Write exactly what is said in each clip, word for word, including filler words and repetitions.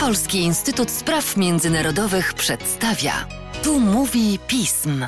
Polski Instytut Spraw Międzynarodowych przedstawia. Tu mówi pism.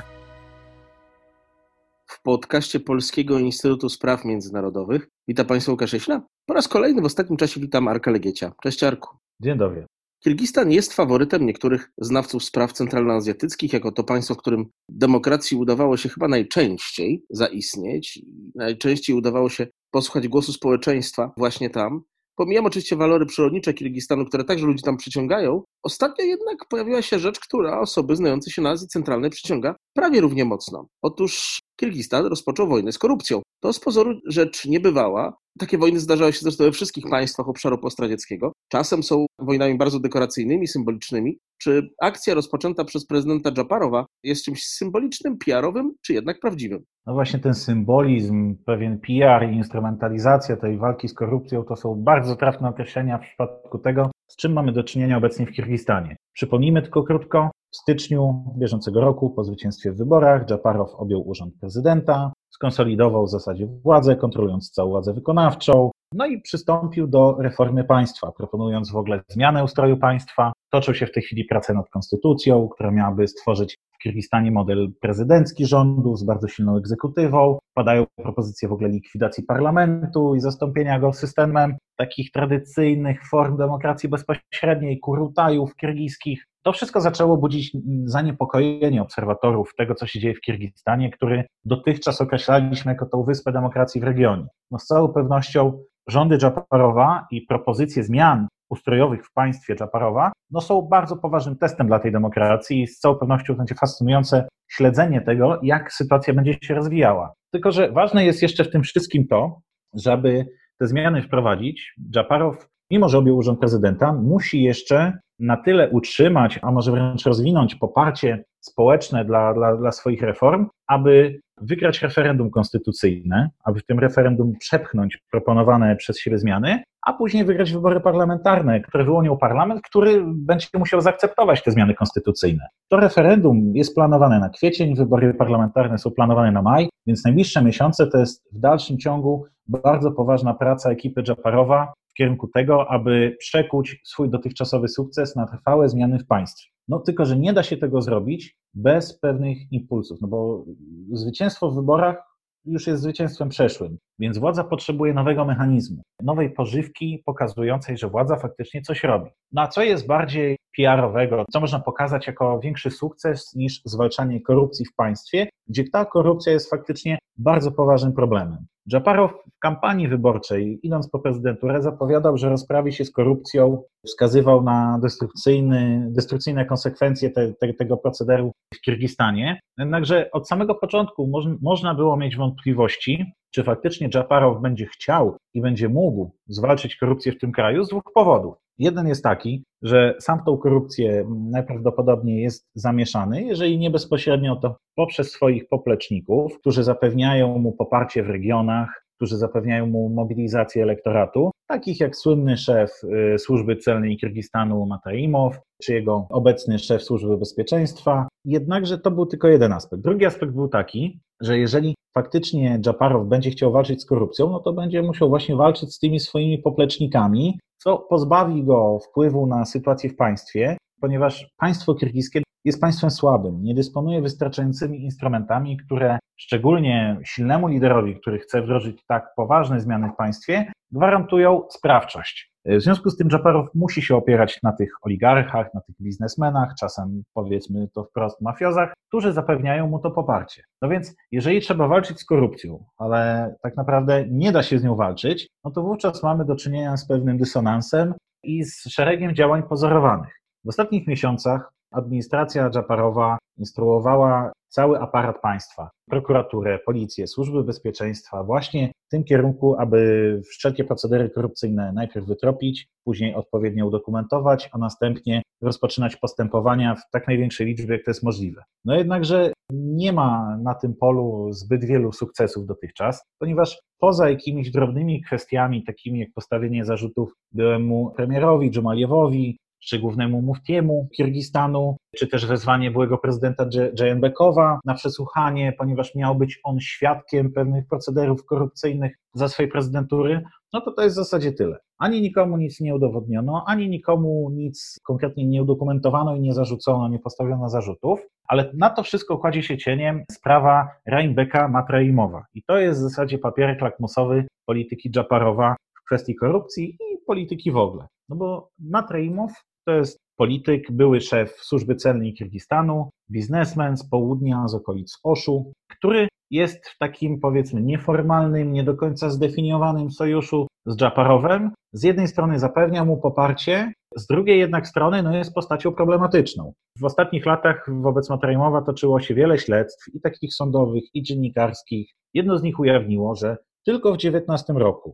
W podcaście Polskiego Instytutu Spraw Międzynarodowych witam Państwa Łukasz Jasina. Po raz kolejny w ostatnim czasie witam Arka Legiecia. Cześć Arku. Dzień dobry. Kirgistan jest faworytem niektórych znawców spraw centralnoazjatyckich jako to państwo, w którym demokracji udawało się chyba najczęściej zaistnieć. Najczęściej udawało się posłuchać głosu społeczeństwa właśnie tam. Pomijam oczywiście walory przyrodnicze Kirgistanu, które także ludzi tam przyciągają. Ostatnio jednak pojawiła się rzecz, która osoby znające się na Azji Centralnej przyciąga prawie równie mocno. Otóż Kirgistan rozpoczął wojnę z korupcją. To z pozoru rzecz niebywała. Takie wojny zdarzały się zresztą we wszystkich państwach obszaru postradzieckiego. Czasem są wojnami bardzo dekoracyjnymi, symbolicznymi. Czy akcja rozpoczęta przez prezydenta Dżaparowa jest czymś symbolicznym, P R-owym, czy jednak prawdziwym? No właśnie ten symbolizm, pewien P R i instrumentalizacja tej walki z korupcją to są bardzo trafne określenia w przypadku tego, z czym mamy do czynienia obecnie w Kirgistanie. Przypomnijmy tylko krótko, w styczniu bieżącego roku po zwycięstwie w wyborach Dżaparow objął urząd prezydenta, skonsolidował w zasadzie władzę, kontrolując całą władzę wykonawczą, no i przystąpił do reformy państwa, proponując w ogóle zmianę ustroju państwa. Toczą się w tej chwili prace nad konstytucją, która miałaby stworzyć w Kirgistanie model prezydencki rządu z bardzo silną egzekutywą. Padają propozycje w ogóle likwidacji parlamentu i zastąpienia go systemem takich tradycyjnych form demokracji bezpośredniej, kurultajów kirgiskich. To wszystko zaczęło budzić zaniepokojenie obserwatorów tego, co się dzieje w Kirgistanie, który dotychczas określaliśmy jako tą wyspę demokracji w regionie. No z całą pewnością rządy Dżaparowa i propozycje zmian ustrojowych w państwie Dżaparowa no są bardzo poważnym testem dla tej demokracji i z całą pewnością będzie fascynujące śledzenie tego, jak sytuacja będzie się rozwijała. Tylko że ważne jest jeszcze w tym wszystkim to, żeby te zmiany wprowadzić. Dżaparow, mimo że objął urząd prezydenta, musi jeszcze na tyle utrzymać, a może wręcz rozwinąć poparcie społeczne dla, dla, dla swoich reform, aby wygrać referendum konstytucyjne, aby w tym referendum przepchnąć proponowane przez siebie zmiany, a później wygrać wybory parlamentarne, które wyłonią parlament, który będzie musiał zaakceptować te zmiany konstytucyjne. To referendum jest planowane na kwiecień, wybory parlamentarne są planowane na maj, więc najbliższe miesiące to jest w dalszym ciągu bardzo poważna praca ekipy Dżaparowa w kierunku tego, aby przekuć swój dotychczasowy sukces na trwałe zmiany w państwie. No tylko, że nie da się tego zrobić bez pewnych impulsów, no bo zwycięstwo w wyborach już jest zwycięstwem przeszłym, więc władza potrzebuje nowego mechanizmu, nowej pożywki pokazującej, że władza faktycznie coś robi. No a co jest bardziej P R-owego, co można pokazać jako większy sukces niż zwalczanie korupcji w państwie, gdzie ta korupcja jest faktycznie bardzo poważnym problemem. Dżaparow w kampanii wyborczej, idąc po prezydenturę, zapowiadał, że rozprawi się z korupcją, wskazywał na destrukcyjny, destrukcyjne konsekwencje te, te, tego procederu w Kirgistanie. Jednakże od samego początku moż, można było mieć wątpliwości, czy faktycznie Dżaparow będzie chciał i będzie mógł zwalczyć korupcję w tym kraju z dwóch powodów. Jeden jest taki, że sam w tą korupcję najprawdopodobniej jest zamieszany, jeżeli nie bezpośrednio, to poprzez swoich popleczników, którzy zapewniają mu poparcie w regionach, którzy zapewniają mu mobilizację elektoratu, takich jak słynny szef służby celnej Kirgistanu Matraimow, czy jego obecny szef służby bezpieczeństwa. Jednakże to był tylko jeden aspekt. Drugi aspekt był taki, że jeżeli faktycznie Dżaparow będzie chciał walczyć z korupcją, no to będzie musiał właśnie walczyć z tymi swoimi poplecznikami, co pozbawi go wpływu na sytuację w państwie, ponieważ państwo kirgiskie jest państwem słabym, nie dysponuje wystarczającymi instrumentami, które szczególnie silnemu liderowi, który chce wdrożyć tak poważne zmiany w państwie, gwarantują sprawczość. W związku z tym Dżaparow musi się opierać na tych oligarchach, na tych biznesmenach, czasem powiedzmy to wprost mafiozach, którzy zapewniają mu to poparcie. No więc jeżeli trzeba walczyć z korupcją, ale tak naprawdę nie da się z nią walczyć, no to wówczas mamy do czynienia z pewnym dysonansem i z szeregiem działań pozorowanych. W ostatnich miesiącach administracja Dżaparowa instruowała cały aparat państwa, prokuraturę, policję, służby bezpieczeństwa właśnie w tym kierunku, aby wszelkie procedery korupcyjne najpierw wytropić, później odpowiednio udokumentować, a następnie rozpoczynać postępowania w tak największej liczbie, jak to jest możliwe. No jednakże nie ma na tym polu zbyt wielu sukcesów dotychczas, ponieważ poza jakimiś drobnymi kwestiami, takimi jak postawienie zarzutów byłemu premierowi Dżumaliowowi, czy głównemu muftiemu Kirgistanu, czy też wezwanie byłego prezydenta Dżajanbekowa na przesłuchanie, ponieważ miał być on świadkiem pewnych procederów korupcyjnych za swojej prezydentury, no to to jest w zasadzie tyle. Ani nikomu nic nie udowodniono, ani nikomu nic konkretnie nie udokumentowano i nie zarzucono, nie postawiono zarzutów, ale na to wszystko kładzie się cieniem sprawa Rajmbeka Matraimowa. I to jest w zasadzie papierek lakmusowy polityki Dżaparowa w kwestii korupcji i polityki w ogóle. No bo Matraimow to jest polityk, były szef służby celnej Kirgistanu, biznesmen z południa, z okolic Oszu, który jest w takim, powiedzmy, nieformalnym, nie do końca zdefiniowanym sojuszu z Dżaparowem. Z jednej strony zapewnia mu poparcie, z drugiej jednak strony no, jest postacią problematyczną. W ostatnich latach wobec Matraimowa toczyło się wiele śledztw, i takich sądowych, i dziennikarskich. Jedno z nich ujawniło, że tylko w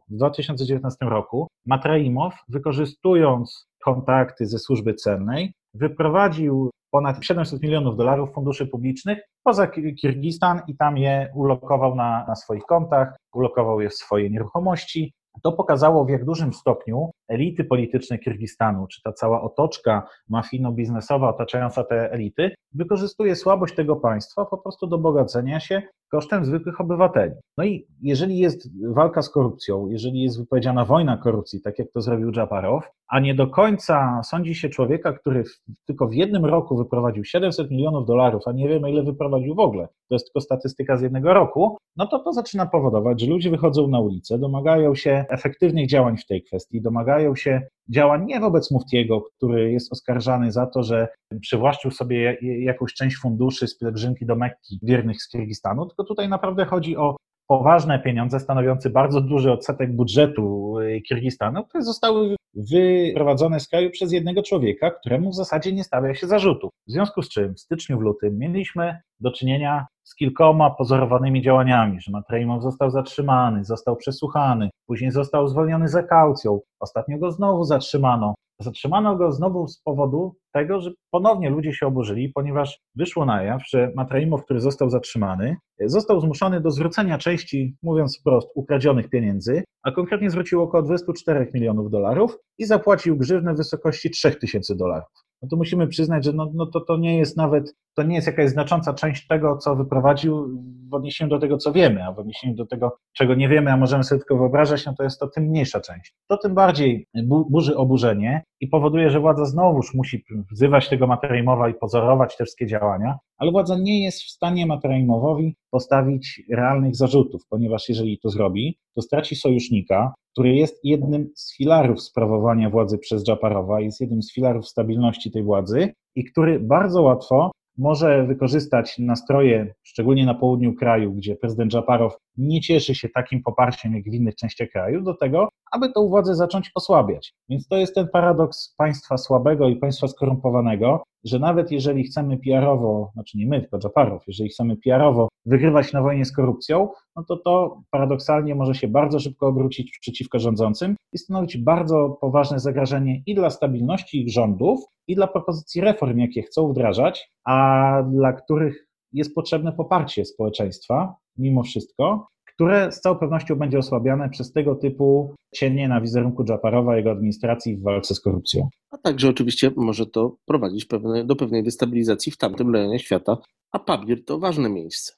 dwa tysiące dziewiętnastym roku Matraimow, wykorzystując kontakty ze służby celnej, wyprowadził ponad siedemset milionów dolarów funduszy publicznych poza Kirgistan i tam je ulokował na, na swoich kontach, ulokował je w swoje nieruchomości. To pokazało, w jak dużym stopniu elity polityczne Kirgistanu, czy ta cała otoczka mafijno-biznesowa otaczająca te elity, wykorzystuje słabość tego państwa po prostu do bogacenia się kosztem zwykłych obywateli. No i jeżeli jest walka z korupcją, jeżeli jest wypowiedziana wojna korupcji, tak jak to zrobił Dżaparow, a nie do końca sądzi się człowieka, który w, tylko w jednym roku wyprowadził siedemset milionów dolarów, a nie wiemy ile wyprowadził w ogóle, to jest tylko statystyka z jednego roku, no to to zaczyna powodować, że ludzie wychodzą na ulicę, domagają się efektywnych działań w tej kwestii, domagają się działań nie wobec muftiego, który jest oskarżany za to, że przywłaszczył sobie jakąś część funduszy z pielgrzymki do Mekki wiernych z Kirgistanu, tylko tutaj naprawdę chodzi o poważne pieniądze stanowiące bardzo duży odsetek budżetu Kirgistanu, które zostały wyprowadzone z kraju przez jednego człowieka, któremu w zasadzie nie stawia się zarzutów. W związku z czym w styczniu, w lutym mieliśmy do czynienia z kilkoma pozorowanymi działaniami, że Matraimow został zatrzymany, został przesłuchany, później został zwolniony za kaucją, ostatnio go znowu zatrzymano. Zatrzymano go znowu z powodu tego, że ponownie ludzie się oburzyli, ponieważ wyszło na jaw, że Matraimow, który został zatrzymany, został zmuszony do zwrócenia części, mówiąc wprost, ukradzionych pieniędzy, a konkretnie zwrócił około dwudziestu czterech milionów dolarów i zapłacił grzywnę w wysokości trzech tysięcy dolarów. No to musimy przyznać, że no, no to, to nie jest nawet, to nie jest jakaś znacząca część tego, co wyprowadził w odniesieniu do tego, co wiemy, a w odniesieniu do tego, czego nie wiemy, a możemy sobie tylko wyobrażać, no to jest to tym mniejsza część. To tym bardziej bu- burzy oburzenie i powoduje, że władza znowuż musi wzywać tego Matraimowa i pozorować te wszystkie działania, ale władza nie jest w stanie Matraimowowi postawić realnych zarzutów, ponieważ jeżeli to zrobi, to straci sojusznika, który jest jednym z filarów sprawowania władzy przez Dżaparowa, jest jednym z filarów stabilności tej władzy i który bardzo łatwo może wykorzystać nastroje, szczególnie na południu kraju, gdzie prezydent Dżaparow nie cieszy się takim poparciem jak w innych częściach kraju, do tego, aby tą władzę zacząć osłabiać. Więc to jest ten paradoks państwa słabego i państwa skorumpowanego, że nawet jeżeli chcemy P R owo, znaczy nie my, tylko Dżaparow, jeżeli chcemy P R owo wygrywać na wojnie z korupcją, no to to paradoksalnie może się bardzo szybko obrócić przeciwko rządzącym i stanowić bardzo poważne zagrożenie i dla stabilności ich rządów, i dla propozycji reform, jakie chcą wdrażać, a dla których jest potrzebne poparcie społeczeństwa, mimo wszystko, które z całą pewnością będzie osłabiane przez tego typu cienie na wizerunku Dżaparowa, jego administracji w walce z korupcją. A także oczywiście może to prowadzić pewne, do pewnej destabilizacji w tamtym rejonie świata, a Pabir to ważne miejsce.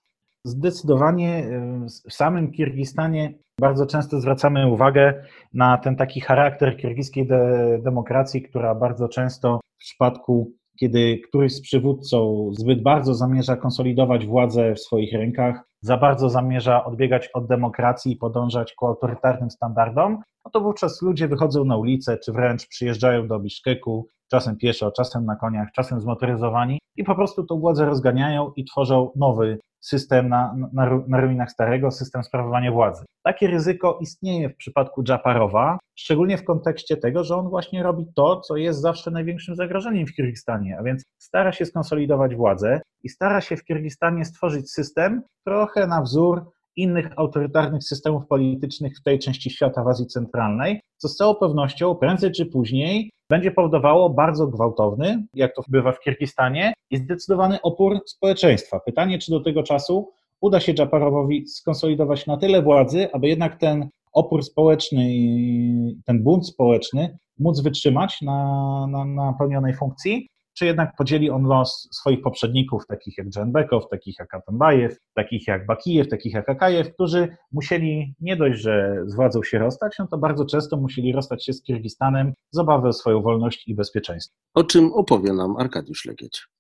Zdecydowanie w samym Kirgistanie bardzo często zwracamy uwagę na ten taki charakter kirgiskiej de- demokracji, która bardzo często w przypadku, kiedy któryś z przywódcą zbyt bardzo zamierza konsolidować władzę w swoich rękach, za bardzo zamierza odbiegać od demokracji i podążać ku autorytarnym standardom, no to wówczas ludzie wychodzą na ulicę, czy wręcz przyjeżdżają do Biszkeku, czasem pieszo, czasem na koniach, czasem zmotoryzowani i po prostu tą władzę rozganiają i tworzą nowy system na, na, na ruinach starego, system sprawowania władzy. Takie ryzyko istnieje w przypadku Dżaparowa, szczególnie w kontekście tego, że on właśnie robi to, co jest zawsze największym zagrożeniem w Kirgistanie, a więc stara się skonsolidować władzę i stara się w Kirgistanie stworzyć system trochę na wzór innych autorytarnych systemów politycznych w tej części świata, w Azji Centralnej, co z całą pewnością prędzej czy później będzie powodowało bardzo gwałtowny, jak to bywa w Kirgistanie, i zdecydowany opór społeczeństwa. Pytanie, czy do tego czasu uda się Dżaparowowi skonsolidować na tyle władzy, aby jednak ten opór społeczny, ten bunt społeczny móc wytrzymać na, na, na pełnionej funkcji, czy jednak podzieli on los swoich poprzedników, takich jak Dżendbekow, takich jak Atambajew, takich jak Bakijew, takich jak Akajew, którzy musieli nie dość, że z władzą się rozstać, no to bardzo często musieli rozstać się z Kirgistanem z obawy o swoją wolność i bezpieczeństwo. O czym opowie nam Arkadiusz Legieć.